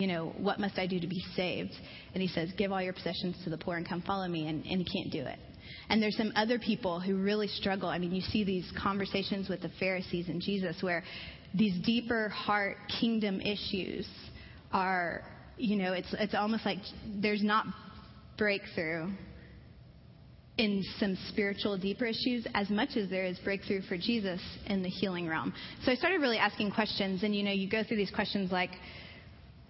you know, what must I do to be saved? And he says, give all your possessions to the poor and come follow me. And he can't do it. And there's some other people who really struggle. I mean, you see these conversations with the Pharisees and Jesus where these deeper heart kingdom issues are, you know, it's almost like there's not breakthrough in some spiritual deeper issues as much as there is breakthrough for Jesus in the healing realm. So I started really asking questions, and, you know, you go through these questions like,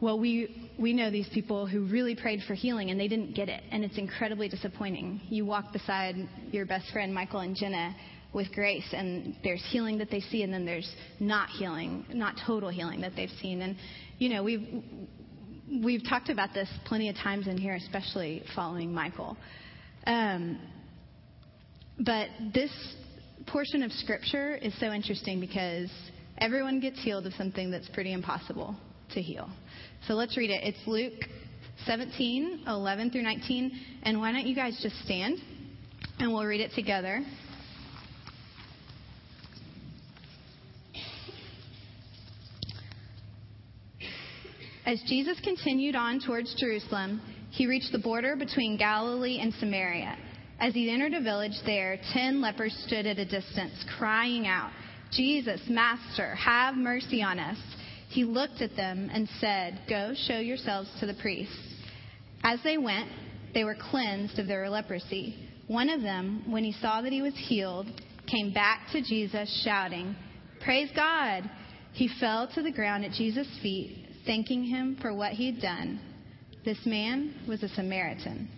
well, we know these people who really prayed for healing and they didn't get it. And it's incredibly disappointing. You walk beside your best friend, Michael and Jenna, with grace, and there's healing that they see. And then there's not healing, not total healing that they've seen. And, you know, we've talked about this plenty of times in here, especially following Michael. But this portion of scripture is so interesting because everyone gets healed of something that's pretty impossible to heal. So let's read it. It's Luke 17, 11 through 19. And why don't you guys just stand and we'll read it together. As Jesus continued on towards Jerusalem, he reached the border between Galilee and Samaria. As he entered a village there, 10 lepers stood at a distance, crying out, "Jesus, Master, have mercy on us." He looked at them and said, "Go show yourselves to the priests." As they went, they were cleansed of their leprosy. One of them, when he saw that he was healed, came back to Jesus shouting, "Praise God!" He fell to the ground at Jesus' feet, thanking him for what he had done. This man was a Samaritan.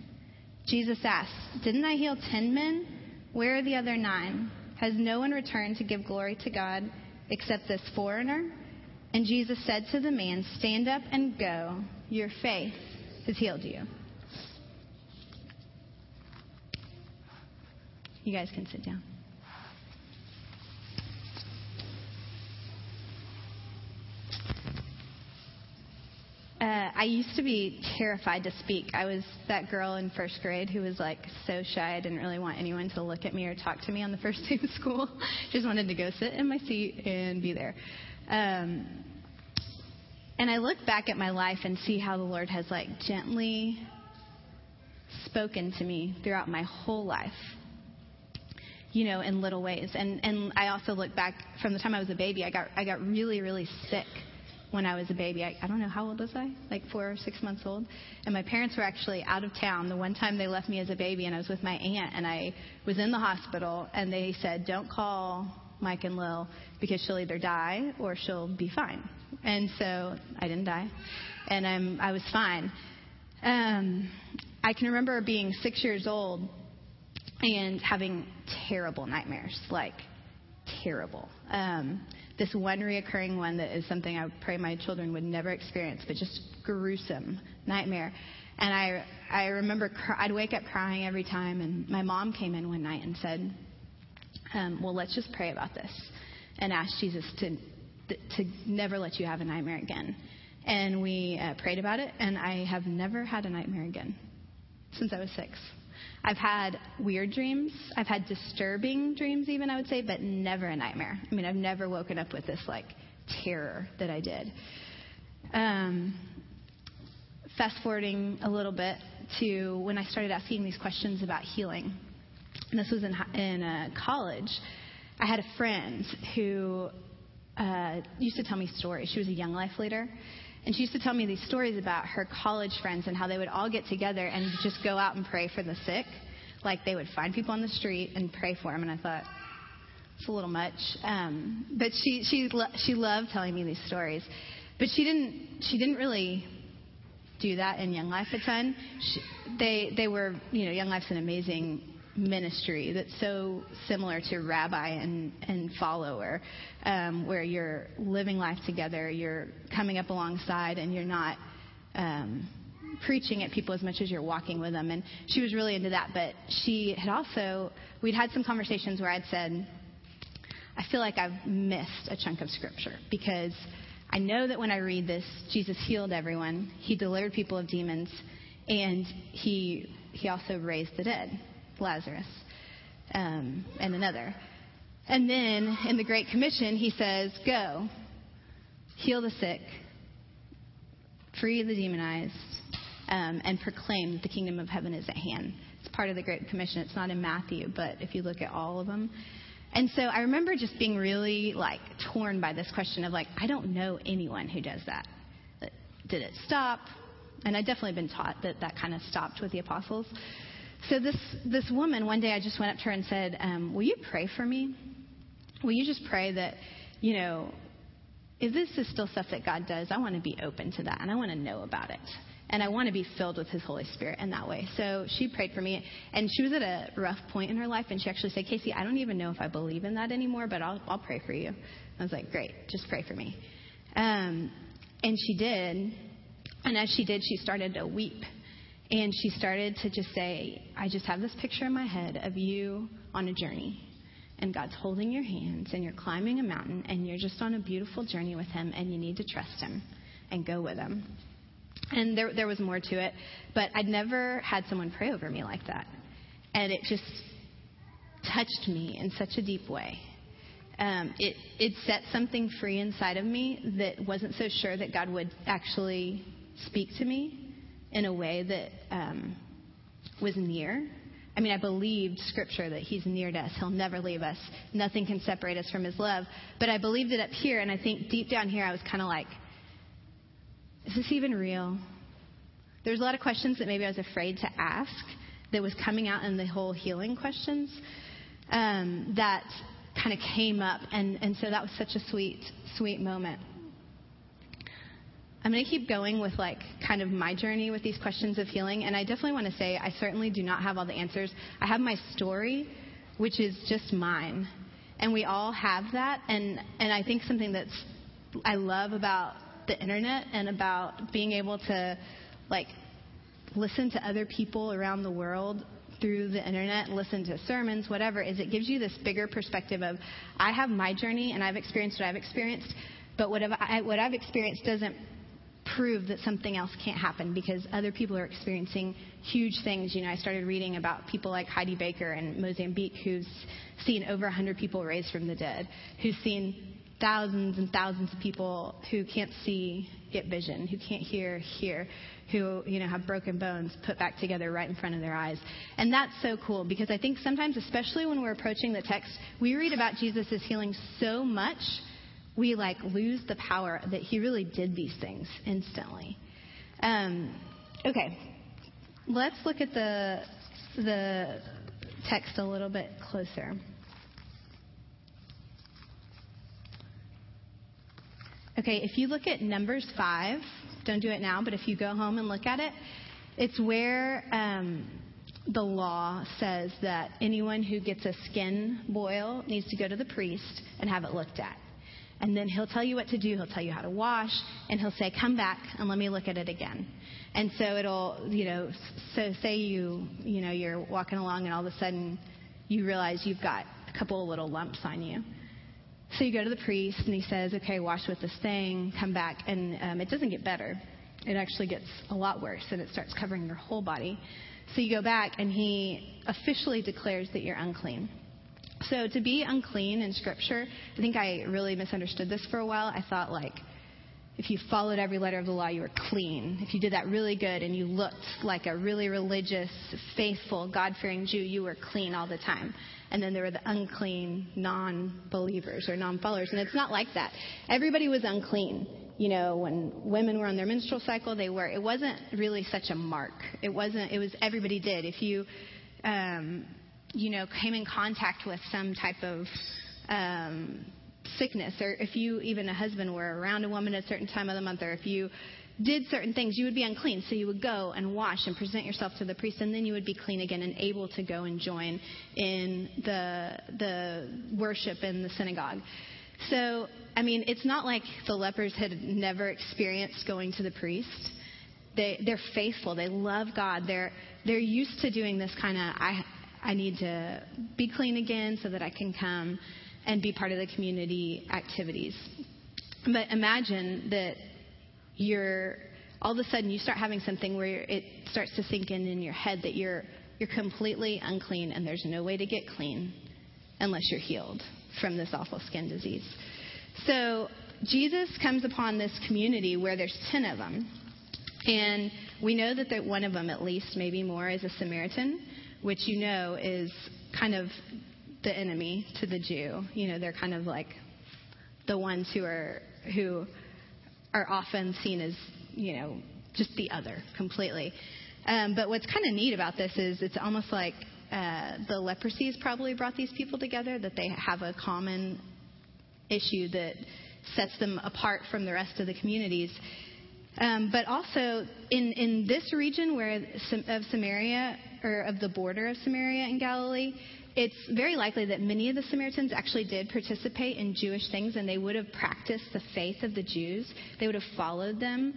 Jesus asked, "Didn't I heal 10 men? Where are the other 9? Has no one returned to give glory to God except this foreigner?" And Jesus said to the man, "Stand up and go. Your faith has healed you." You guys can sit down. I used to be terrified to speak. I was that girl in first grade who was like so shy. I didn't really want anyone to look at me or talk to me on the first day of school. Just wanted to go sit in my seat and be there. And I look back at my life and see how the Lord has like gently spoken to me throughout my whole life, you know, in little ways. And I also look back from the time I was a baby. I got really, really sick when I was a baby. I don't know, how old was I? Like 4 or 6 months old. And my parents were actually out of town the one time they left me as a baby, and I was with my aunt, and I was in the hospital, and they said, "Don't call Mike and Lil, because she'll either die or she'll be fine." And so I didn't die, and I was fine. I can remember being 6 years old and having terrible nightmares, like terrible. This one reoccurring one that is something I pray my children would never experience, but just gruesome nightmare. And I remember I'd wake up crying every time, and my mom came in one night and said, "Well, let's just pray about this and ask Jesus to never let you have a nightmare again." And we prayed about it, and I have never had a nightmare again since I was 6. I've had weird dreams. I've had disturbing dreams even, I would say, but never a nightmare. I mean, I've never woken up with this, like, terror that I did. Fast-forwarding a little bit to when I started asking these questions about healing. And this was in college. I had a friend who used to tell me stories. She was a Young Life leader. And she used to tell me these stories about her college friends and how they would all get together and just go out and pray for the sick. Like, they would find people on the street and pray for them. And I thought, it's a little much. But she loved telling me these stories. But she didn't really do that in Young Life a ton. They were, you know, Young Life's an amazing ministry that's so similar to rabbi and follower, where you're living life together, you're coming up alongside, and you're not preaching at people as much as you're walking with them. And she was really into that. But she had also, we'd had some conversations where I'd said, I feel like I've missed a chunk of scripture, because I know that when I read this, Jesus healed everyone, he delivered people of demons, and he also raised the dead, Lazarus, and another. And then in the Great Commission, he says, "Go, heal the sick, free the demonized, and proclaim that the kingdom of heaven is at hand. It's part of the Great Commission. It's not in Matthew, but if you look at all of them. And so I remember just being really, torn by this question of, I don't know anyone who does that. Did it stop? And I'd definitely been taught that that kind of stopped with the apostles. So this woman, one day I just went up to her and said, will you pray for me? Will you just pray that, if this is still stuff that God does, I want to be open to that, and I want to know about it. And I want to be filled with his Holy Spirit in that way. So she prayed for me, and she was at a rough point in her life, and she actually said, Casey, I don't even know if I believe in that anymore, but I'll pray for you. I was like, great, just pray for me. And she did, and as she did, she started to weep. And she started to just say, I just have this picture in my head of you on a journey, and God's holding your hands, and you're climbing a mountain, and you're just on a beautiful journey with him, and you need to trust him and go with him. And there was more to it, but I'd never had someone pray over me like that. And it just touched me in such a deep way. It set something free inside of me that wasn't so sure that God would actually speak to me in a way that was near. I mean, I believed Scripture that he's near to us. He'll never leave us. Nothing can separate us from his love. But I believed it up here, and I think deep down here I was kind of like, is this even real? There's a lot of questions that maybe I was afraid to ask that was coming out in the whole healing questions that kind of came up. And so that was such a sweet, sweet moment. I'm going to keep going with kind of my journey with these questions of healing. And I definitely want to say I certainly do not have all the answers. I have my story, which is just mine. And we all have that. And I think something that's I love about the internet and about being able to listen to other people around the world through the internet, listen to sermons, whatever, is it gives you this bigger perspective of I have my journey and I've experienced what I've experienced, but what I've experienced doesn't prove that something else can't happen because other people are experiencing huge things. I started reading about people like Heidi Baker in Mozambique who's seen over 100 people raised from the dead, who's seen thousands and thousands of people who can't see get vision, who can't hear, who have broken bones put back together right in front of their eyes. And that's so cool because I think sometimes, especially when we're approaching the text, we read about Jesus' healing so much, we lose the power that he really did these things instantly. Okay, let's look at the text a little bit closer. Okay, if you look at Numbers 5, don't do it now, but if you go home and look at it, it's where the law says that anyone who gets a skin boil needs to go to the priest and have it looked at. And then he'll tell you what to do. He'll tell you how to wash, and he'll say, come back and let me look at it again. And so it'll, so say you're walking along and all of a sudden you realize you've got a couple of little lumps on you. So you go to the priest, and he says, okay, wash with this thing, come back. And it doesn't get better. It actually gets a lot worse, and it starts covering your whole body. So you go back, and he officially declares that you're unclean. So to be unclean in Scripture, I think I really misunderstood this for a while. I thought, if you followed every letter of the law, you were clean. If you did that really good and you looked like a really religious, faithful, God-fearing Jew, you were clean all the time. And then there were the unclean non-believers or non-followers. And it's not like that. Everybody was unclean. When women were on their menstrual cycle, they were. It wasn't really such a mark. It wasn't. It was everybody did. If you, came in contact with some type of sickness, or if you, even a husband, were around a woman at a certain time of the month, or if you did certain things, you would be unclean. So you would go and wash and present yourself to the priest, and then you would be clean again and able to go and join in the worship in the synagogue. So, it's not like the lepers had never experienced going to the priest. They're faithful. They love God. They're used to doing this kind of, I need to be clean again so that I can come and be part of the community activities. But imagine that you're all of a sudden you start having something where it starts to sink in your head that you're completely unclean and there's no way to get clean unless you're healed from this awful skin disease. So Jesus comes upon this community where there's 10 of them. And we know that one of them, at least, maybe more, is a Samaritan, which you know is kind of the enemy to the Jew. You know, they're kind of like the ones who are often seen as, you know, just the other completely. But what's kind of neat about this is it's almost like the leprosies probably brought these people together, that they have a common issue that sets them apart from the rest of the communities. But also in this region of Samaria, or of the border of Samaria and Galilee, it's very likely that many of the Samaritans actually did participate in Jewish things, and they would have practiced the faith of the Jews. They would have followed them.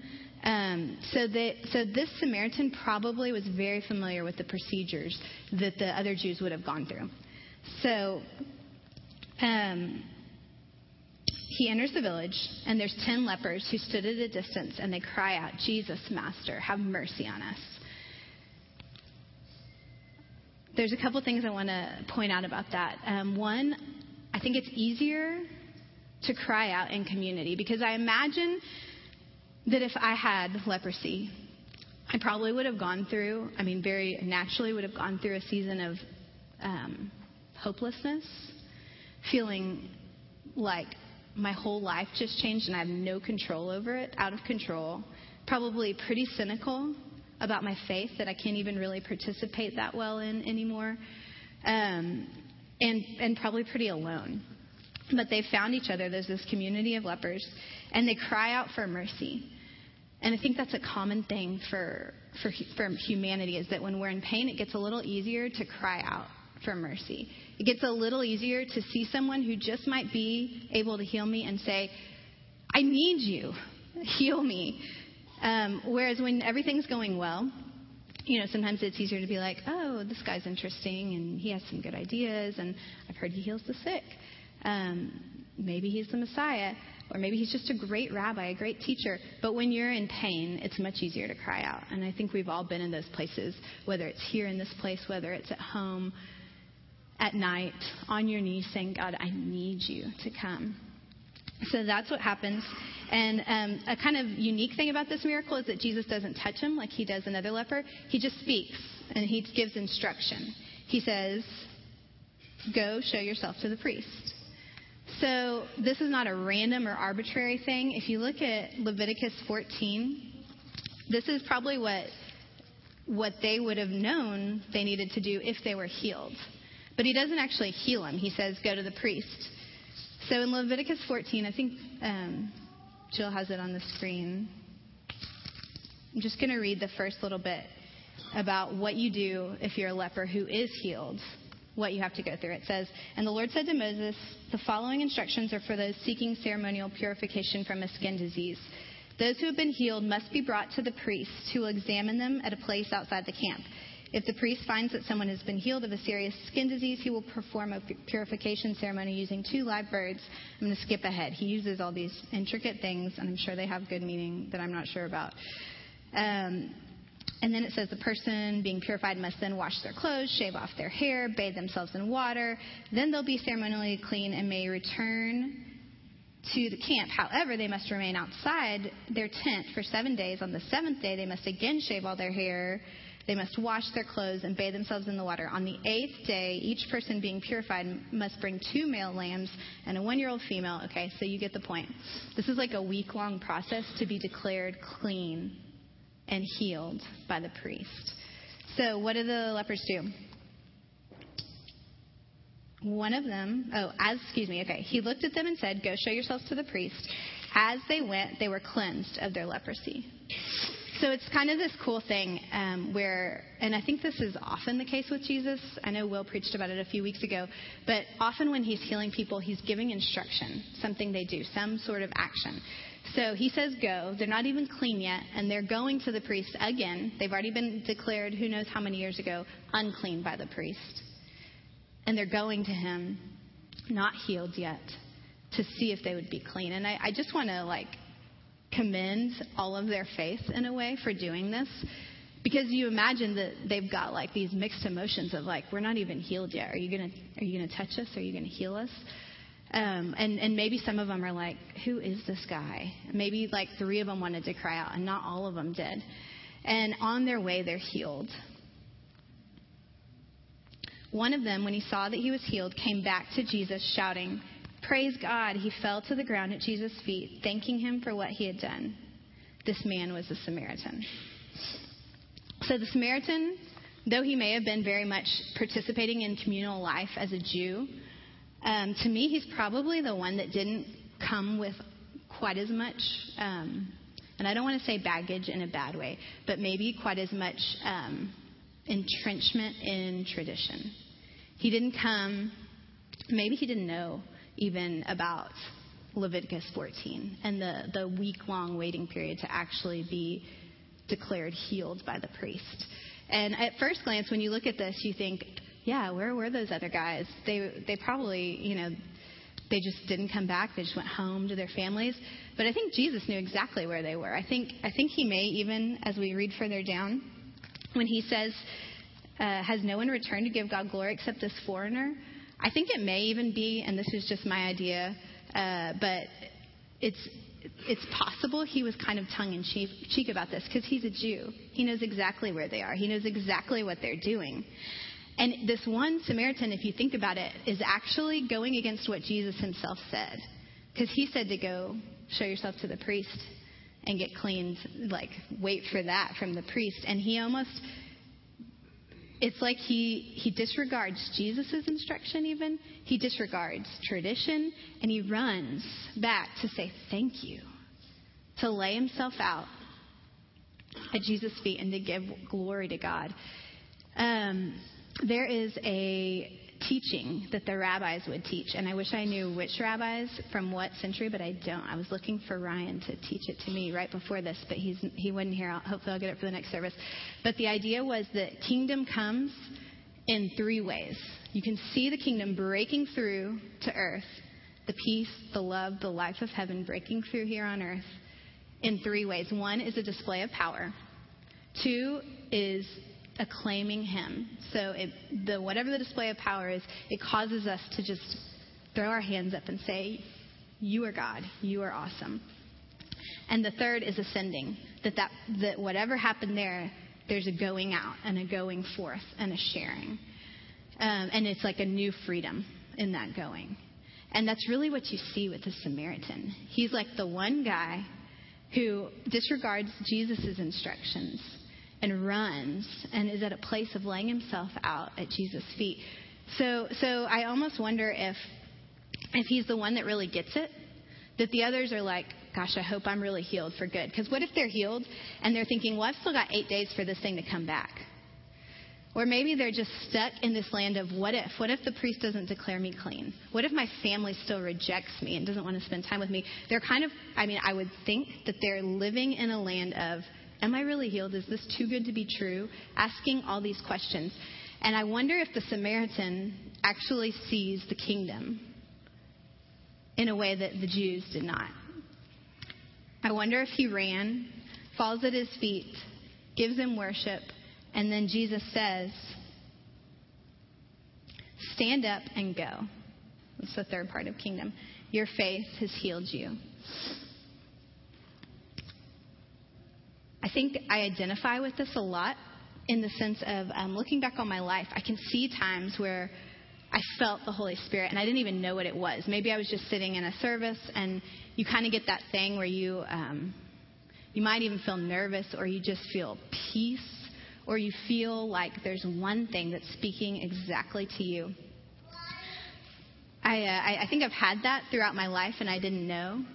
So this Samaritan probably was very familiar with the procedures that the other Jews would have gone through. So he enters the village, and there's 10 lepers who stood at a distance, and they cry out, "Jesus, Master, have mercy on us." There's a couple things I want to point out about that. One, I think it's easier to cry out in community, because I imagine that if I had leprosy, I probably would have gone through, very naturally would have gone through a season of hopelessness, feeling like my whole life just changed and I have no control over it, out of control, probably pretty cynical about my faith that I can't even really participate that well in anymore, and probably pretty alone. But they found each other. There's this community of lepers, and they cry out for mercy. And I think that's a common thing for humanity, is that when we're in pain, it gets a little easier to cry out for mercy. It gets a little easier to see someone who just might be able to heal me and say, "I need you. Heal me." Whereas when everything's going well, you know, sometimes it's easier to be like, "Oh, this guy's interesting, and he has some good ideas, and I've heard he heals the sick. Maybe he's the Messiah, or maybe he's just a great rabbi, a great teacher." But when you're in pain, it's much easier to cry out. And I think we've all been in those places, whether it's here in this place, whether it's at home, at night, on your knees saying, "God, I need you to come." So that's what happens. And a kind of unique thing about this miracle is that Jesus doesn't touch him like he does another leper. He just speaks, and he gives instruction. He says, "Go show yourself to the priest." So this is not a random or arbitrary thing. If you look at Leviticus 14, this is probably what they would have known they needed to do if they were healed. But he doesn't actually heal him. He says, "Go to the priest." So in Leviticus 14, I think Jill has it on the screen. I'm just going to read the first little bit about what you do if you're a leper who is healed, what you have to go through. It says, "And the Lord said to Moses, the following instructions are for those seeking ceremonial purification from a skin disease. Those who have been healed must be brought to the priest, who will examine them at a place outside the camp. If the priest finds that someone has been healed of a serious skin disease, he will perform a purification ceremony using 2 live birds. I'm going to skip ahead. He uses all these intricate things, and I'm sure they have good meaning that I'm not sure about. And then it says the person being purified must then wash their clothes, shave off their hair, bathe themselves in water. Then they'll be ceremonially clean and may return to the camp. However, they must remain outside their tent for 7 days. On the 7th day, they must again shave all their hair. They must wash their clothes and bathe themselves in the water. On the 8th day, each person being purified must bring 2 male lambs and a 1-year-old female. Okay, so you get the point. This is like a week-long process to be declared clean and healed by the priest. So what do the lepers do? He looked at them and said, "Go show yourselves to the priest." As they went, they were cleansed of their leprosy. So it's kind of this cool thing where, and I think this is often the case with Jesus. I know Will preached about it a few weeks ago, but often when he's healing people, he's giving instruction, something they do, some sort of action. So he says, "Go." They're not even clean yet, and they're going to the priest again. They've already been declared, who knows how many years ago, unclean by the priest. And they're going to him, not healed yet, to see if they would be clean. And I just want to, commend all of their faith in a way for doing this, because you imagine that they've got these mixed emotions of we're not even healed yet. Are you gonna touch us? Are you gonna heal us? And maybe some of them are like, who is this guy? Maybe like 3 of them wanted to cry out, and not all of them did. And on their way, they're healed. One of them, when he saw that he was healed, came back to Jesus shouting, "Praise God!" He fell to the ground at Jesus' feet, thanking him for what he had done. This man was a Samaritan. So the Samaritan, though he may have been very much participating in communal life as a Jew, to me, he's probably the one that didn't come with quite as much, and I don't want to say baggage in a bad way, but maybe quite as much entrenchment in tradition. He didn't come, maybe he didn't know even about Leviticus 14 and the week-long waiting period to actually be declared healed by the priest. And at first glance, when you look at this, you think, yeah, where were those other guys? They probably, you know, they just didn't come back. They just went home to their families. But I think Jesus knew exactly where they were. I think he may even, as we read further down, when he says, has no one returned to give God glory except this foreigner? I think it may even be, and this is just my idea, but it's possible he was kind of tongue-in-cheek about this because he's a Jew. He knows exactly where they are. He knows exactly what they're doing. And this one Samaritan, if you think about it, is actually going against what Jesus himself said, because he said to go show yourself to the priest and get cleaned, like wait for that from the priest. And he almost, it's like he disregards Jesus's instruction even. He disregards tradition, and he runs back to say thank you, to lay himself out at Jesus' feet and to give glory to God. There is a teaching that the rabbis would teach, and I wish I knew which rabbis from what century, but I don't. I was looking for Ryan to teach it to me right before this, but he wasn't here. Hopefully I'll get it for the next service. But the idea was that kingdom comes in 3 ways. You can see the kingdom breaking through to earth, the peace, the love, the life of heaven breaking through here on earth in 3 ways. 1 is a display of power. 2 is acclaiming him. So whatever the display of power is, it causes us to just throw our hands up and say, you are God, you are awesome. And the 3rd is ascending, that whatever happened there's a going out and a going forth and a sharing. And it's like a new freedom in that going. And that's really what you see with the Samaritan. He's like the one guy who disregards Jesus's instructions and runs and is at a place of laying himself out at Jesus' feet. So I almost wonder if he's the one that really gets it, that the others are like, gosh, I hope I'm really healed for good. Because what if they're healed and they're thinking, well, I've still got 8 days for this thing to come back. Or maybe they're just stuck in this land of what if? What if the priest doesn't declare me clean? What if my family still rejects me and doesn't want to spend time with me? They're kind of, I would think that they're living in a land of, am I really healed? Is this too good to be true? Asking all these questions. And I wonder if the Samaritan actually sees the kingdom in a way that the Jews did not. I wonder if he ran, falls at his feet, gives him worship, and then Jesus says, stand up and go. That's the 3rd part of kingdom. Your faith has healed you. I think I identify with this a lot in the sense of looking back on my life, I can see times where I felt the Holy Spirit and I didn't even know what it was. Maybe I was just sitting in a service, and you kind of get that thing where you you might even feel nervous, or you just feel peace, or you feel like there's one thing that's speaking exactly to you. I think I've had that throughout my life and I didn't know.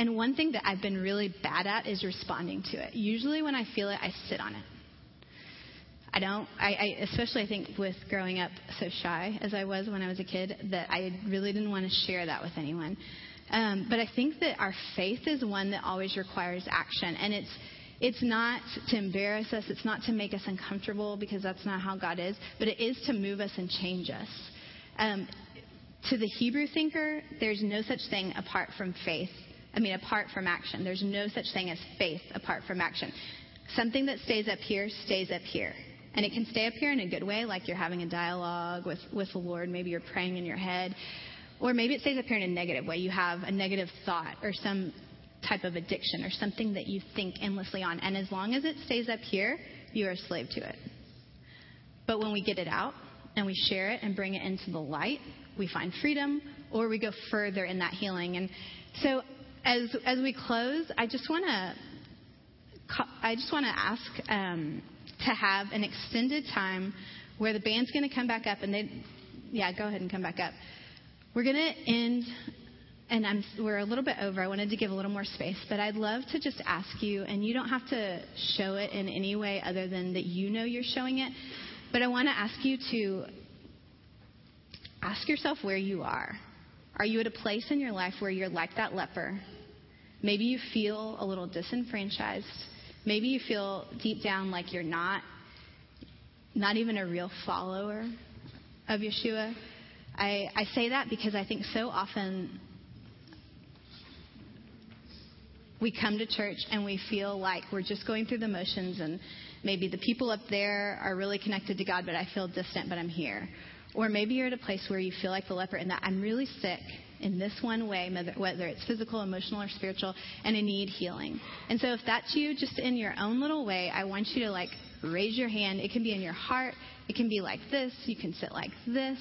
And one thing that I've been really bad at is responding to it. Usually when I feel it, I sit on it. I especially I think with growing up so shy as I was when I was a kid, that I really didn't want to share that with anyone. But I think that our faith is one that always requires action. And it's not to embarrass us. It's not to make us uncomfortable, because that's not how God is. But it is to move us and change us. To the Hebrew thinker, there's no such thing apart from action. There's no such thing as faith apart from action. Something that stays up here. And it can stay up here in a good way, like you're having a dialogue with the Lord. Maybe you're praying in your head. Or maybe it stays up here in a negative way. You have a negative thought or some type of addiction or something that you think endlessly on. And as long as it stays up here, you are a slave to it. But when we get it out and we share it and bring it into the light, we find freedom, or we go further in that healing. And so as we close, I just want to ask to have an extended time where the band's going to come back up, and go ahead and come back up. We're going to end, and we're a little bit over. I wanted to give a little more space, but I'd love to just ask you, and you don't have to show it in any way other than that you know you're showing it, but I want to ask you to ask yourself where you are. Are you at a place in your life where you're like that leper? Maybe you feel a little disenfranchised. Maybe you feel deep down like you're not even a real follower of Yeshua. I say that because I think so often we come to church and we feel like we're just going through the motions, and maybe the people up there are really connected to God, but I feel distant, but I'm here. Or maybe you're at a place where you feel like the leper and that I'm really sick in this one way, whether it's physical, emotional, or spiritual, and I need healing. And so if that's you, just in your own little way, I want you to raise your hand. It can be in your heart. It can be like this. You can sit like this.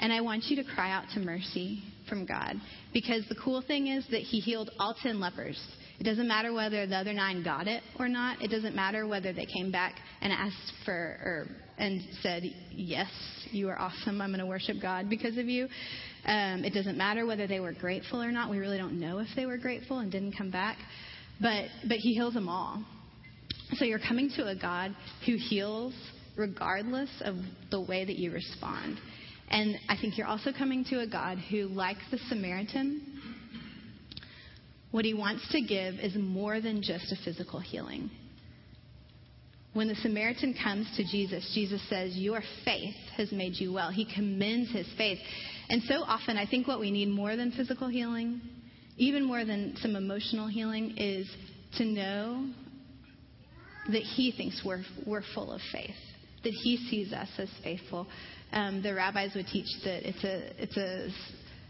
And I want you to cry out to mercy from God, because the cool thing is that he healed all 10 lepers. It doesn't matter whether the other 9 got it or not. It doesn't matter whether they came back and asked and said, yes, you are awesome. I'm going to worship God because of you. It doesn't matter whether they were grateful or not. We really don't know if they were grateful and didn't come back. But he heals them all. So you're coming to a God who heals regardless of the way that you respond. And I think you're also coming to a God who, like the Samaritan, what he wants to give is more than just a physical healing. When the Samaritan comes to Jesus, Jesus says, your faith has made you well. He commends his faith. And so often, I think what we need more than physical healing, even more than some emotional healing, is to know that he thinks we're full of faith, that he sees us as faithful. The rabbis would teach that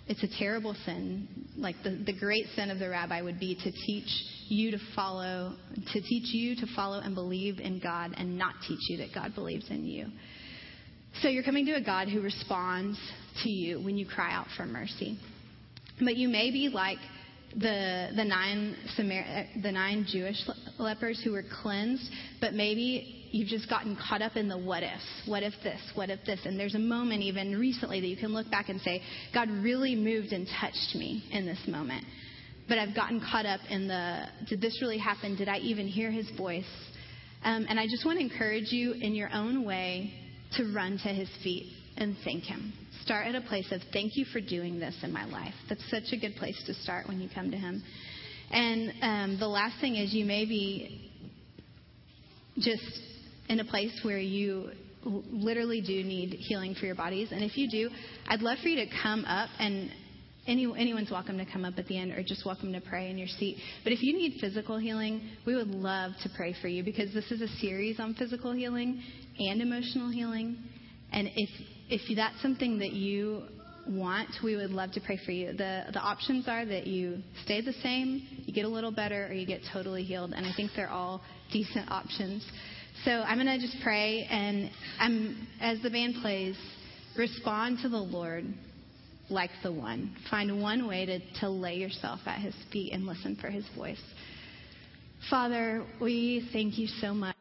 it's a terrible sin. Like the great sin of the rabbi would be to teach you to follow and believe in God, and not teach you that God believes in you. So you're coming to a God who responds to you when you cry out for mercy. But you may be like the nine Jewish lepers who were cleansed, but maybe you've just gotten caught up in the what ifs. What if this? What if this? And there's a moment even recently that you can look back and say, God really moved and touched me in this moment. But I've gotten caught up in did this really happen? Did I even hear his voice? And I just want to encourage you in your own way to run to his feet and thank him. Start at a place of, thank you for doing this in my life. That's such a good place to start when you come to him. And the last thing is, you may be just in a place where you literally do need healing for your bodies. And if you do, I'd love for you to come up, and anyone's welcome to come up at the end, or just welcome to pray in your seat. But if you need physical healing, we would love to pray for you, because this is a series on physical healing and emotional healing. And if that's something that you want, we would love to pray for you. The options are that you stay the same, you get a little better, or you get totally healed. And I think they're all decent options. So I'm going to just pray, and as the band plays, respond to the Lord like the one. Find one way to lay yourself at his feet and listen for his voice. Father, we thank you so much.